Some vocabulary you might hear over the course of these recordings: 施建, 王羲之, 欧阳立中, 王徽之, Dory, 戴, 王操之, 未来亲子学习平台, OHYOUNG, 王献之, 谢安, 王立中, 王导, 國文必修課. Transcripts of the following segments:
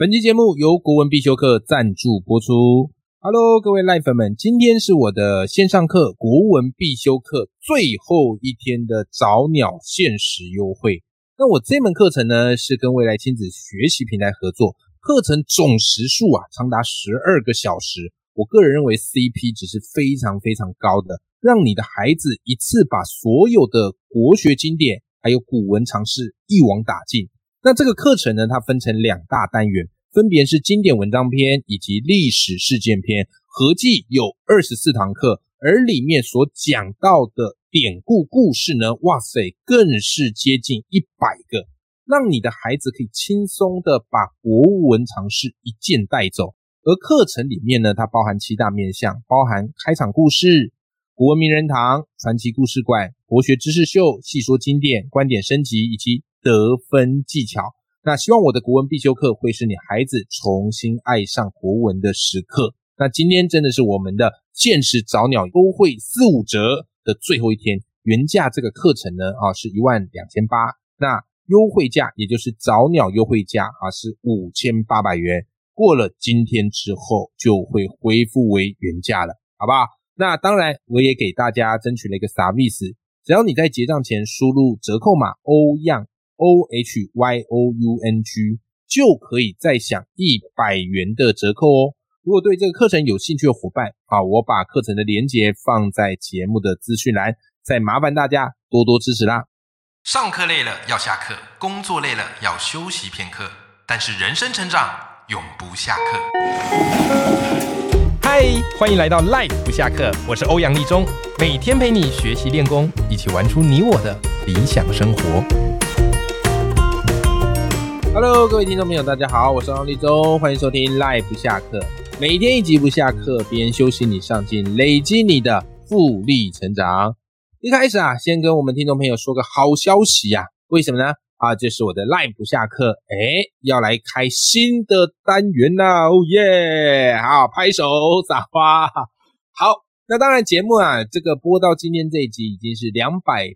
本期节目由国文必修课赞助播出。Hello， 各位赖粉们，今天是我的线上课国文必修课最后一天的早鸟限时优惠。那我这门课程呢，是跟未来亲子学习平台合作，课程总时数长达12个小时。我个人认为 CP 值是非常非常高的，让你的孩子一次把所有的国学经典还有古文常识一网打尽。那这个课程呢，它分成两大单元，分别是经典文章篇以及历史事件篇，合计有24堂课，而里面所讲到的典故故事呢，哇塞，更是接近100个，让你的孩子可以轻松的把国文常识一键带走。而课程里面呢，它包含7大面向，包含开场故事、国文名人堂、传奇故事馆、国学知识秀、细说经典、观点升级以及得分技巧。那希望我的国文必修课会是你孩子重新爱上国文的时刻。那今天真的是我们的限时早鸟优惠45折的最后一天，原价这个课程呢是12800，那优惠价也就是早鸟优惠价是5800元，过了今天之后就会恢复为原价了，好不好？那当然我也给大家争取了一个 service， 只要你在结账前输入折扣码 OHYOUNG OHYOUNG 就可以再享100元的折扣哦。如果对这个课程有兴趣的伙伴我把课程的连结放在节目的资讯栏，再麻烦大家多多支持啦。上课累了要下课，工作累了要休息片刻，但是人生成长永不下课。嗨，欢迎来到 Life 不下课，我是欧阳立中，每天陪你学习练功，一起玩出你我的理想生活。Hello， 各位听众朋友，大家好，我是王立中，欢迎收听 Live 不下课，每天一集不下课，边休息你上进，累积你的复利成长。一开始先跟我们听众朋友说个好消息为什么呢？就是我的 Live 不下课，要来开新的单元啦，哦耶！好，拍手撒花。好，那当然节目这个播到今天这一集已经是284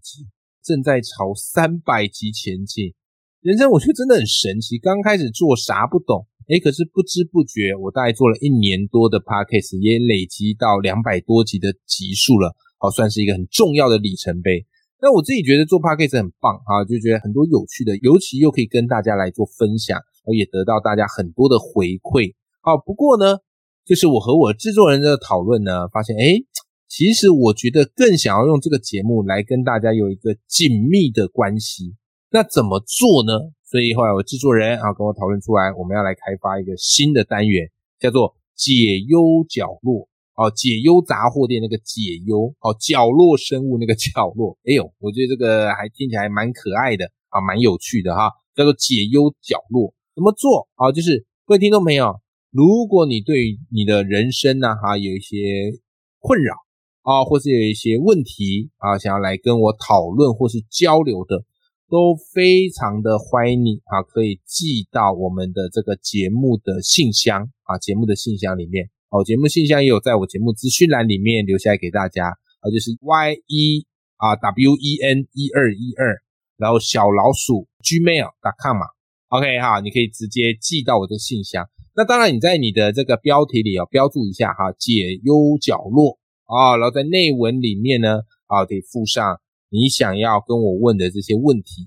集，正在朝300集前进。人生我觉得真的很神奇，刚开始做啥不懂，可是不知不觉我大概做了1年多的 podcast， 也累积到200多集的集数了，算是一个很重要的里程碑。那我自己觉得做 podcast 很棒就觉得很多有趣的，尤其又可以跟大家来做分享，也得到大家很多的回馈。不过呢，就是我和我制作人的讨论呢，发现其实我觉得更想要用这个节目来跟大家有一个紧密的关系。那怎么做呢？所以后来我制作人跟我讨论出来，我们要来开发一个新的单元，叫做解忧角落解忧杂货店那个解忧角落生物那个角落，我觉得这个还听起来蛮可爱的蛮有趣的叫做解忧角落。怎么做就是各位听众朋友，如果你对你的人生有一些困扰或是有一些问题想要来跟我讨论或是交流的，都非常的欢迎你可以寄到我们的这个节目的信箱节目的信箱里面节目信箱也有在我节目资讯栏里面留下来给大家就是 YEWEN1212 然后@gmail.com OK 你可以直接寄到我的信箱。那当然你在你的这个标题里标注一下解忧角落然后在内文里面呢得附上你想要跟我问的这些问题，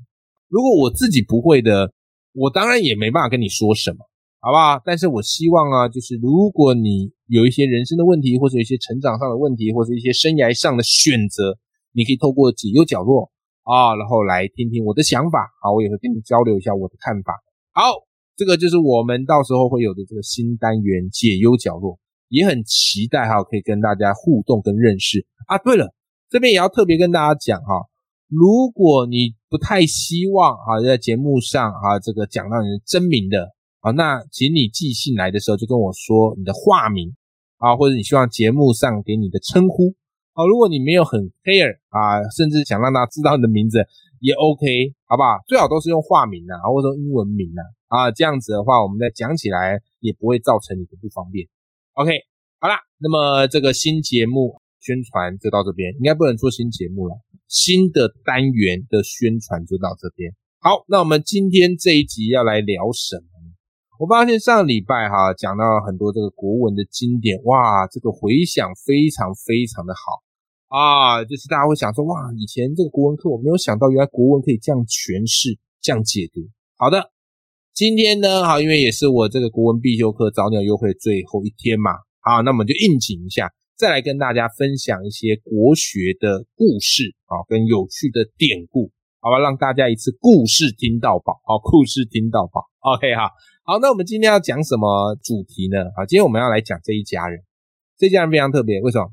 如果我自己不会的，我当然也没办法跟你说什么，好不好？但是我希望就是如果你有一些人生的问题，或者有一些成长上的问题，或者一些生涯上的选择，你可以透过解忧角落然后来听听我的想法我也会跟你交流一下我的看法。好，这个就是我们到时候会有的这个新单元解忧角落，也很期待可以跟大家互动跟认识对了，这边也要特别跟大家讲如果你不太希望在节目上这个讲到你的真名的那请你寄信来的时候就跟我说你的化名或者你希望节目上给你的称呼如果你没有很 care甚至想让大家知道你的名字也 OK， 好不好？最好都是用化名或者说英文名这样子的话我们再讲起来也不会造成你的不方便。OK， 好啦，那么这个新节目宣传就到这边，应该不能做新节目了，新的单元的宣传就到这边。好，那我们今天这一集要来聊什么呢？我发现上礼拜哈讲到很多这个国文的经典，哇，这个回想非常非常的好啊！就是大家会想说，哇，以前这个国文课我没有想到，原来国文可以这样诠释、这样解读。好的，今天呢，好，因为也是我这个国文必修课早鸟优惠最后一天嘛，好，那我们就应景一下，再来跟大家分享一些国学的故事啊，跟有趣的典故。好吧，让大家一次故事听到饱，好，故事听到饱 ，OK 哈。好，那我们今天要讲什么主题呢？好，今天我们要来讲这一家人。这一家人非常特别，为什么？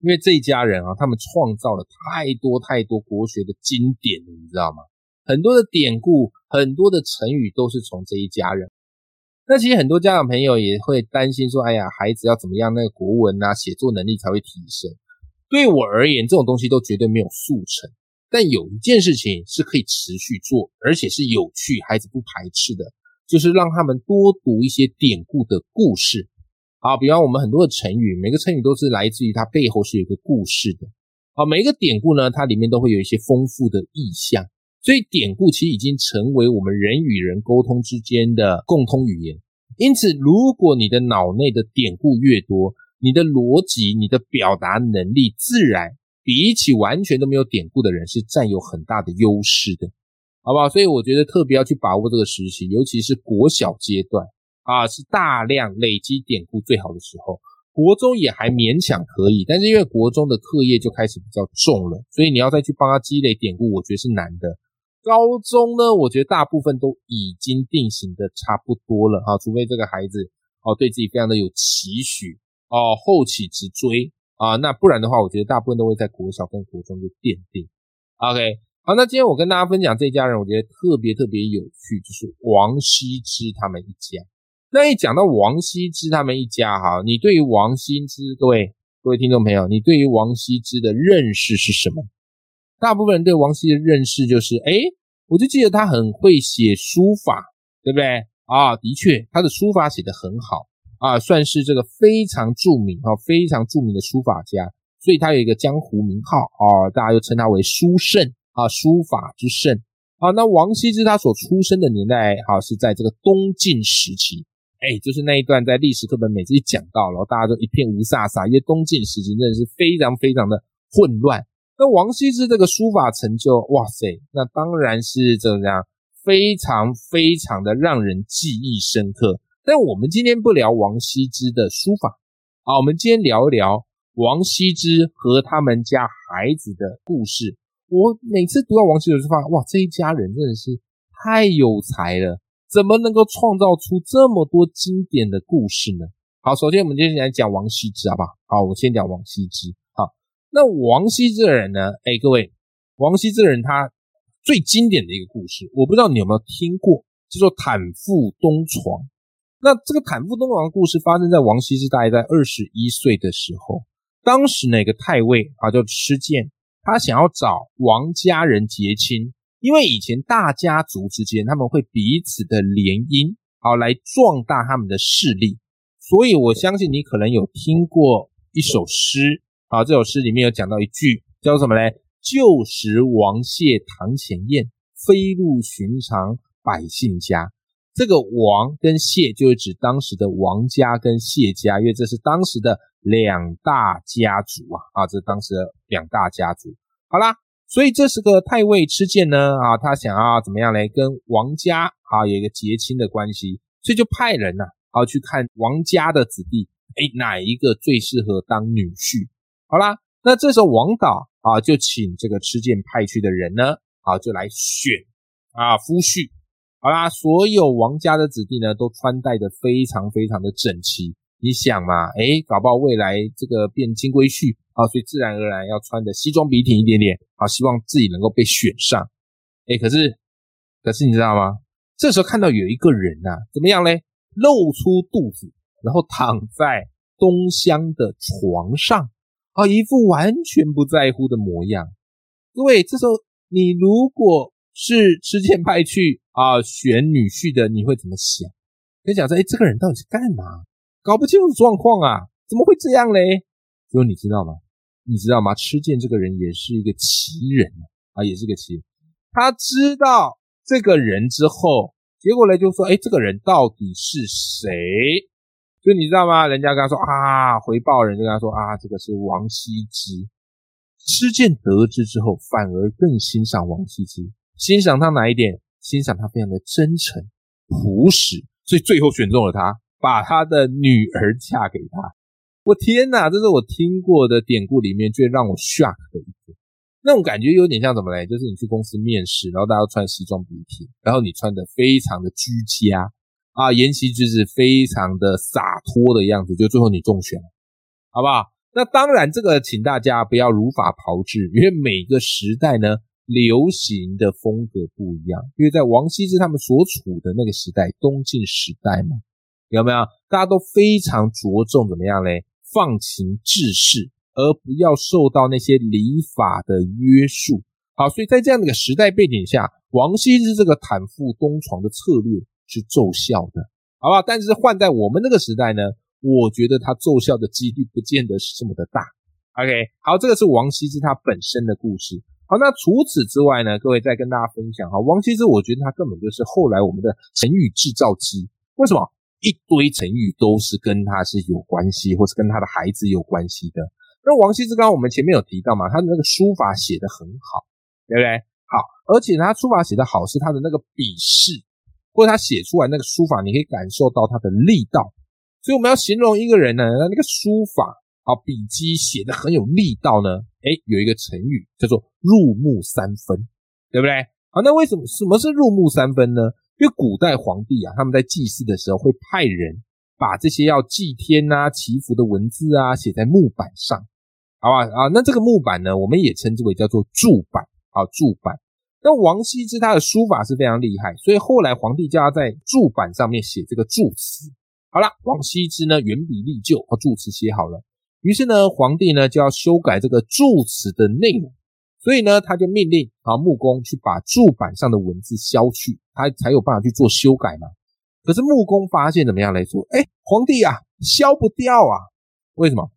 因为这一家人啊，他们创造了太多太多国学的经典，你知道吗？很多的典故，很多的成语都是从这一家人。那其实很多家长朋友也会担心说，哎呀，孩子要怎么样，那个国文啊，写作能力才会提升。对我而言，这种东西都绝对没有速成。但有一件事情是可以持续做，而且是有趣，孩子不排斥的，就是让他们多读一些典故的故事。好，比方我们很多的成语，每个成语都是来自于它背后是有一个故事的。好，每一个典故呢，它里面都会有一些丰富的意象，所以典故其实已经成为我们人与人沟通之间的共通语言。因此，如果你的脑内的典故越多，你的逻辑、你的表达能力自然比起完全都没有典故的人是占有很大的优势的，好不好？所以我觉得特别要去把握这个时期，尤其是国小阶段啊，是大量累积典故最好的时候。国中也还勉强可以，但是因为国中的课业就开始比较重了，所以你要再去帮他积累典故，我觉得是难的。高中呢，我觉得大部分都已经定型的差不多了啊，除非这个孩子哦对自己非常的有期许哦，后起直追。那不然的话，我觉得大部分都会在国小跟国中就奠定。OK， 好，那今天我跟大家分享这一家人，我觉得特别特别有趣，就是王羲之他们一家。那一讲到王羲之他们一家，哈，你对于王羲之，各位听众朋友，你对于王羲之的认识是什么？大部分人对王羲之的认识就是，我就记得他很会写书法，对不对？啊，的确，他的书法写得很好。啊，算是这个非常著名的书法家，所以他有一个江湖名号啊，大家又称他为书圣啊，书法之圣啊。那王羲之他所出生的年代啊，是在这个东晋时期，就是那一段在历史课本每次一讲到，然后大家都一片无煞煞，因为东晋时期真的是非常非常的混乱。那王羲之这个书法成就，哇塞，那当然是怎么样，非常非常的让人记忆深刻。但我们今天不聊王羲之的书法啊，我们今天聊一聊王羲之和他们家孩子的故事。我每次读到王羲之就发现，哇，这一家人真的是太有才了，怎么能够创造出这么多经典的故事呢？好，首先我们今天来讲王羲之，好不好？好，我先讲王羲之。好，那王羲之的人呢？各位，王羲之的人他最经典的一个故事，我不知道你有没有听过，叫做坦腹东床。那这个坦腹东床的故事发生在王羲之大概在21岁的时候，当时那个太尉啊叫施建，他想要找王家人结亲，因为以前大家族之间他们会彼此的联姻，好来壮大他们的势力。所以我相信你可能有听过一首诗，好，这首诗里面有讲到一句叫什么呢？旧时王谢堂前燕，飞入寻常百姓家。这个王跟谢就是指当时的王家跟谢家，因为这是当时的两大家族啊，这是当时的两大家族。好啦，所以这是个太尉施建呢，他想要怎么样来跟王家有一个结亲的关系，所以就派人去看王家的子弟，哪一个最适合当女婿？好啦，那这时候王导就请这个施建派去的人呢，就来选夫婿。好啦，所有王家的子弟呢，都穿戴的非常非常的整齐。你想嘛，搞不好未来这个变金龟婿啊，所以自然而然要穿的西装笔挺一点点啊，希望自己能够被选上。可是你知道吗？这时候看到有一个人怎么样嘞？露出肚子，然后躺在东厢的床上啊，一副完全不在乎的模样。各位，这时候你如果是施建派去选女婿的，你会怎么想？就想说，这个人到底是干嘛？搞不清楚状况啊，怎么会这样嘞？就你知道吗？施建这个人也是一个奇人啊，也是个奇人。他知道这个人之后，结果呢就说，这个人到底是谁？所以你知道吗？人家跟他说啊，回报人就跟他说啊，这个是王羲之。施剑得知之后，反而更欣赏王羲之，欣赏他哪一点？欣赏他非常的真诚、朴实，所以最后选中了他，把他的女儿嫁给他。我天哪，这是我听过的典故里面最让我 shock 的一个。那种感觉有点像怎么嘞？就是你去公司面试，然后大家穿西装笔挺，然后你穿得非常的居家啊，言行举止非常的洒脱的样子，就最后你中选了，好不好？那当然，这个请大家不要如法炮制，因为每个时代呢，流行的风格不一样。因为在王羲之他们所处的那个时代，东晋时代嘛，有没有？大家都非常着重怎么样嘞？放情致事，而不要受到那些礼法的约束。好，所以在这样的一个时代背景下，王羲之这个坦腹东床的策略是奏效的，好不好？但是换在我们那个时代呢，我觉得他奏效的几率不见得是这么的大。OK， 好，这个是王羲之他本身的故事。好，那除此之外呢，各位再跟大家分享哈，王羲之我觉得他根本就是后来我们的成语制造机。为什么？一堆成语都是跟他是有关系，或是跟他的孩子有关系的。那王羲之刚刚我们前面有提到嘛，他的那个书法写得很好，对不对？好，而且他书法写得好是他的那个笔势，或者他写出来那个书法，你可以感受到他的力道。所以我们要形容一个人呢，那个书法啊，笔迹写得很有力道呢，有一个成语叫做入木三分，对不对？好，那为什么什么是入木三分呢？因为古代皇帝啊，他们在祭祀的时候会派人把这些要祭天啊、祈福的文字啊写在木板上，好吧？啊，那这个木板呢，我们也称之为叫做柱板，啊，柱板。那王羲之他的书法是非常厉害，所以后来皇帝叫他在柱板上面写这个祝词。好了，王羲之呢原笔力就把祝词写好了，于是呢皇帝呢就要修改这个祝词的内容，所以呢他就命令啊木工去把柱板上的文字消去，他才有办法去做修改嘛。可是木工发现怎么样来说，皇帝啊消不掉啊，为什么？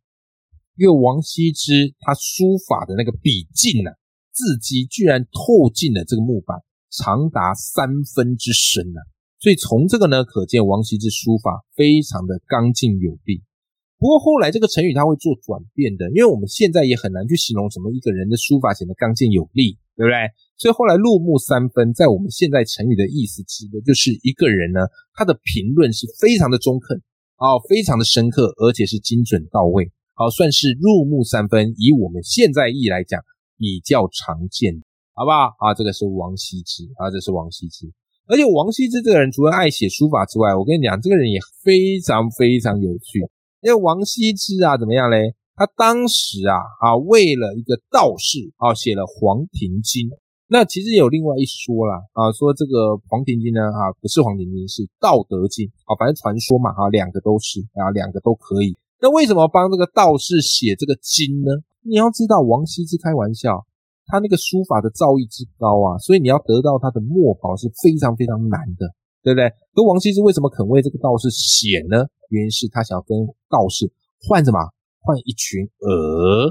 因为王羲之他书法的那个笔劲啊，字迹居然透进了这个木板，长达3分之深啊。所以从这个呢可见王羲之书法非常的刚劲有力。不过后来这个成语它会做转变的，因为我们现在也很难去形容什么一个人的书法显得刚劲有力，对不对？所以后来入木三分在我们现在成语的意思指的就是一个人呢，他的评论是非常的中肯啊，非常的深刻，而且是精准到位，好，算是入木三分，以我们现在意来讲比较常见，好不好啊？这个是王羲之啊，这是王羲之。而且王羲之这个人除了爱写书法之外，我跟你讲，这个人也非常非常有趣。因为王羲之啊怎么样嘞？他当时啊为了一个道士啊写了《黄庭经》。那其实有另外一说啦，说这个《黄庭经》呢不是《黄庭经》，是《道德经》啊，反正传说嘛啊，两个都是啊，两个都可以。那为什么帮这个道士写这个经呢？你要知道王羲之开玩笑，他那个书法的造诣之高啊，所以你要得到他的墨宝是非常非常难的，对不对？可王羲之为什么肯为这个道士写呢？原因是他想要跟道士换什么？换一群鹅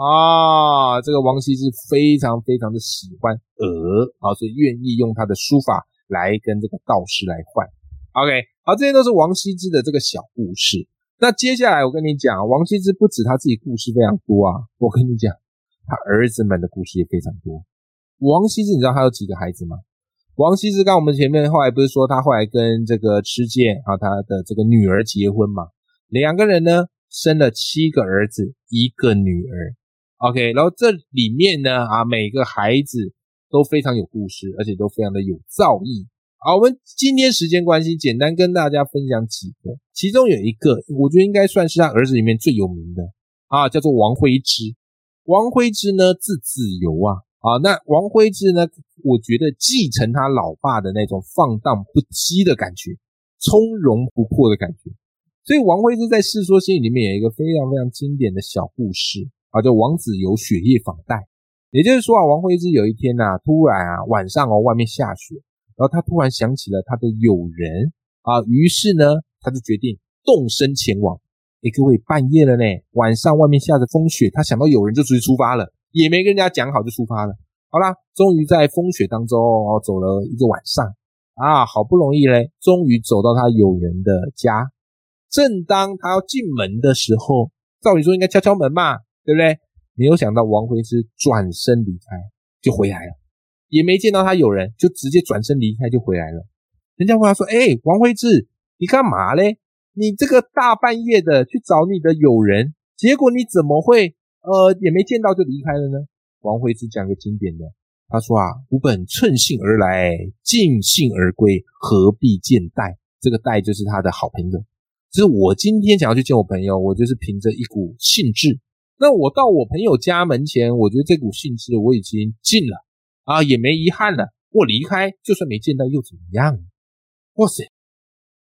啊！这个王羲之非常非常的喜欢鹅啊，所以愿意用他的书法来跟这个道士来换。OK， 好，这些都是王羲之的这个小故事。那接下来我跟你讲，王羲之不止他自己故事非常多啊，我跟你讲，他儿子们的故事也非常多。王羲之你知道他有几个孩子吗？王羲之刚我们前面后来不是说他后来跟这个施剑啊他的这个女儿结婚嘛，两个人呢生了7个儿子1个女儿。OK， 然后这里面呢每个孩子都非常有故事，而且都非常的有造诣。好，我们今天时间关系简单跟大家分享几个，其中有一个我觉得应该算是他儿子里面最有名的叫做王徽之。王徽之呢字子由那王徽之呢我觉得继承他老爸的那种放荡不羁的感觉，从容不迫的感觉。所以王徽之在《世说新语》里面有一个非常非常经典的小故事叫王子由雪夜访戴。也就是说王徽之有一天突然晚上外面下雪，然后他突然想起了他的友人于是呢他就决定动身前往。各位半夜了呢，晚上外面下着风雪，他想到友人就直接出发了，也没跟人家讲好就出发了。好啦，终于在风雪当中走了一个晚上，啊，好不容易嘞，终于走到他友人的家。正当他要进门的时候，照理说应该敲敲门嘛，对不对？没有想到王辉之转身离开就回来了，也没见到他友人，就直接转身离开就回来了。人家问他说，欸，王辉之，你干嘛嘞？你这个大半夜的去找你的友人，结果你怎么会也没见到就离开了呢？王辉之讲个经典的，他说啊，吾本乘兴而来，尽兴而归，何必见戴？这个戴就是他的好朋友。就是我今天想要去见我朋友，我就是凭着一股兴致。那我到我朋友家门前，我觉得这股兴致我已经尽了啊，也没遗憾了。我离开，就算没见到又怎么样？哇塞，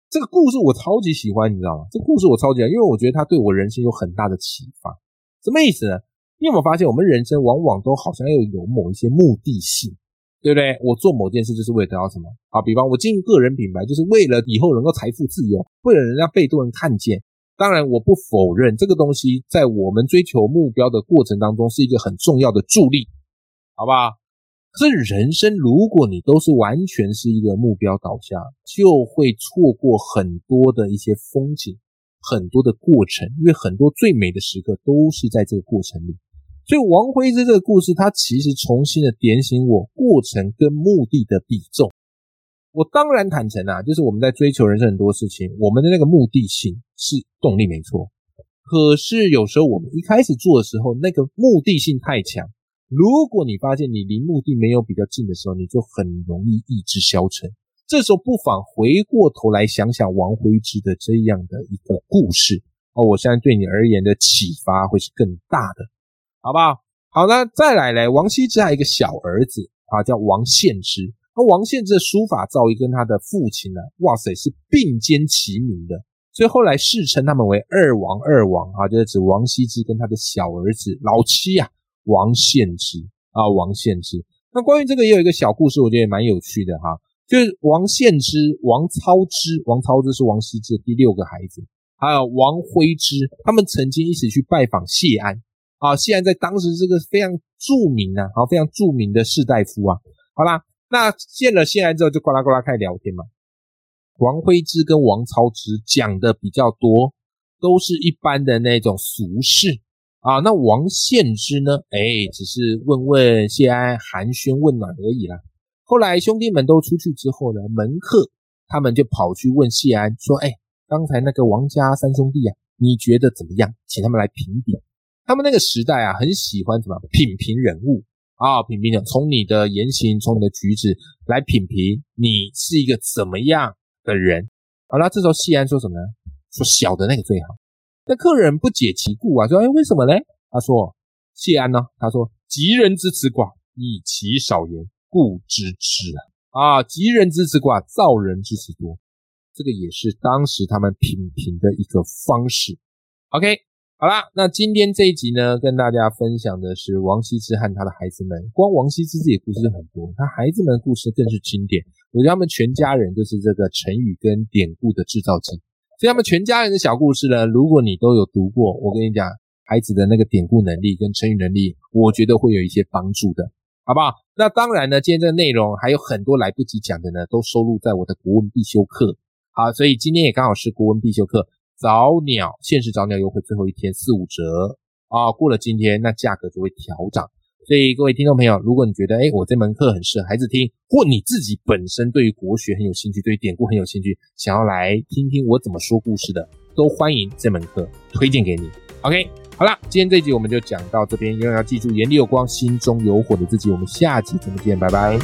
这个故事我超级喜欢，你知道吗？这个故事我超级喜欢，因为我觉得它对我人生有很大的启发。什么意思呢？你有没有发现我们人生往往都好像又有某一些目的性，对不对？我做某件事就是为了得到什么啊？比方我经营个人品牌，就是为了以后能够财富自由，为了能让被多人看见。当然我不否认这个东西在我们追求目标的过程当中是一个很重要的助力，好不好？可是人生如果你都是完全是一个目标导向，就会错过很多的一些风景，很多的过程，因为很多最美的时刻都是在这个过程里。所以王辉之这个故事，它其实重新的点醒我过程跟目的的比重。我当然坦诚啊，就是我们在追求人生很多事情，我们的那个目的性是动力没错，可是有时候我们一开始做的时候，那个目的性太强，如果你发现你离目的没有比较近的时候，你就很容易意志消沉。这时候不妨回过头来想想王辉之的这样的一个故事哦，我相信对你而言的启发会是更大的，好不好？好，那再来嘞，王羲之还有一个小儿子啊，叫王献之。那王献之的书法造诣跟他的父亲呢，哇塞，是并肩齐名的，所以后来世称他们为二王啊，就是指王羲之跟他的小儿子老七啊，王献之。那关于这个也有一个小故事，我觉得也蛮有趣的哈，就是王献之、王操之是王羲之的第6个孩子，还有王徽之，他们曾经一起去拜访谢安。啊，谢安在当时这个非常著名的士大夫啊。好啦，那见了谢安之后就呱啦呱啦开始聊天嘛。王徽之跟王操之讲的比较多，都是一般的那种俗事啊。那王献之呢，只是问问谢安，寒暄问暖而已啦。后来兄弟们都出去之后呢，门客他们就跑去问谢安说，刚才那个王家三兄弟啊，你觉得怎么样？请他们来评比。他们那个时代啊，很喜欢怎么品评人物啊，品评人，从你的言行，从你的举止来品评你是一个怎么样的人。好啦，这时候谢安说什么呢？说小的那个最好。那客人不解其故啊，说为什么呢？他说谢安呢，他说急人之辞寡，以其少言，故知之啊。急人之辞寡，躁人之辞多。这个也是当时他们品评的一个方式。OK。好啦，那今天这一集呢，跟大家分享的是王羲之和他的孩子们。光王羲之自己的故事很多，他孩子们的故事更是经典。我觉得他们全家人就是这个成语跟典故的制造机，所以他们全家人的小故事呢，如果你都有读过，我跟你讲，孩子的那个典故能力跟成语能力，我觉得会有一些帮助的，好不好？那当然呢，今天这个内容还有很多来不及讲的呢，都收录在我的国文必修课。好，所以今天也刚好是国文必修课早鸟，限时早鸟优惠最后一天45折啊！过了今天，那价格就会调涨。所以各位听众朋友，如果你觉得我这门课很适合孩子听，或你自己本身对于国学很有兴趣，对于典故很有兴趣，想要来听听我怎么说故事的，都欢迎这门课推荐给你。OK， 好啦，今天这一集我们就讲到这边，永远要记住眼里有光，心中有火的自己。我们下集节目见，拜拜。